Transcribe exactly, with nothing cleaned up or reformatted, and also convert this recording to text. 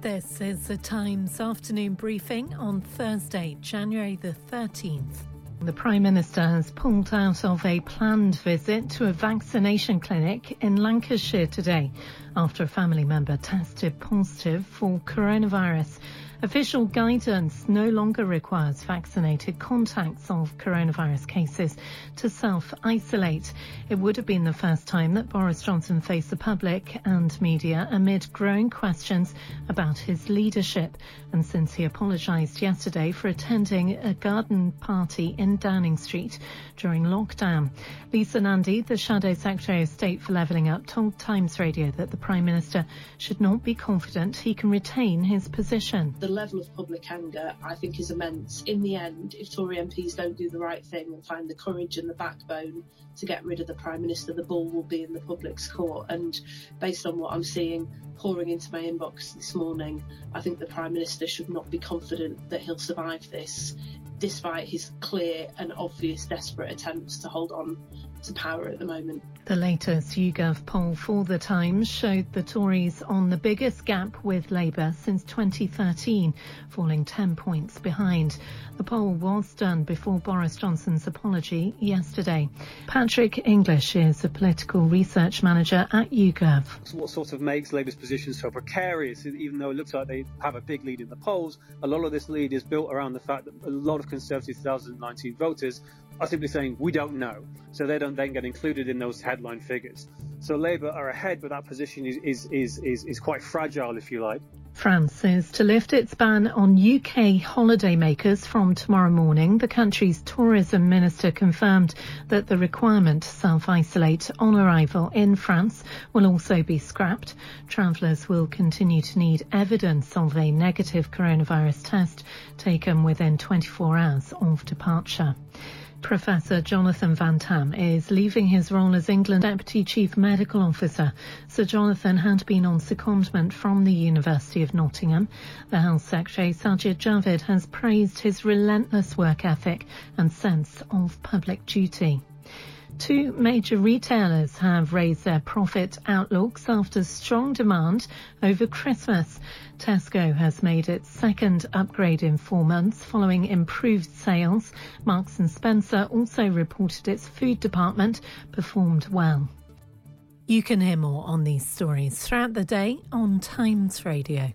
This is the Times Afternoon Briefing on Thursday, January the thirteenth. The Prime Minister has pulled out of a planned visit to a vaccination clinic in Lancashire today after a family member tested positive for coronavirus. Official guidance no longer requires vaccinated contacts of coronavirus cases to self-isolate. It would have been the first time that Boris Johnson faced the public and media amid growing questions about his leadership, and since he apologised yesterday for attending a garden party in Downing Street during lockdown. Lisa Nandy, the Shadow Secretary of State for Levelling Up, told Times Radio that the Prime Minister should not be confident he can retain his position. The level of public anger, I think, is immense. In the end, if Tory M Ps don't do the right thing and find the courage and the backbone to get rid of the Prime Minister, the ball will be in the public's court. And based on what I'm seeing pouring into my inbox this morning, I think the Prime Minister should not be confident that he'll survive this, despite his clear and obvious desperate attempts to hold on to power at the moment. The latest YouGov poll for the Times showed the Tories on the biggest gap with Labour since twenty thirteen, falling ten points behind. The poll was done before Boris Johnson's apology yesterday. Patrick English is a political research manager at YouGov. So what sort of makes Labour's position so precarious? Even though it looks like they have a big lead in the polls, a lot of this lead is built around the fact that a lot of Conservative two thousand nineteen voters are simply saying, we don't know. So they don't then get included in those headline figures. So Labour are ahead, but that position is is is is, is quite fragile, if you like. France is to lift its ban on U K holidaymakers from tomorrow morning. The country's tourism minister confirmed that the requirement to self-isolate on arrival in France will also be scrapped. Travellers will continue to need evidence of a negative coronavirus test taken within twenty-four hours of departure. Professor Jonathan Van Tam is leaving his role as England Deputy Chief Medical Officer. Sir Jonathan had been on secondment from the University of Nottingham. The Health Secretary, Sajid Javid, has praised his relentless work ethic and sense of public duty. Two major retailers have raised their profit outlooks after strong demand over Christmas. Tesco has made its second upgrade in four months following improved sales. Marks and Spencer also reported its food department performed well. You can hear more on these stories throughout the day on Times Radio.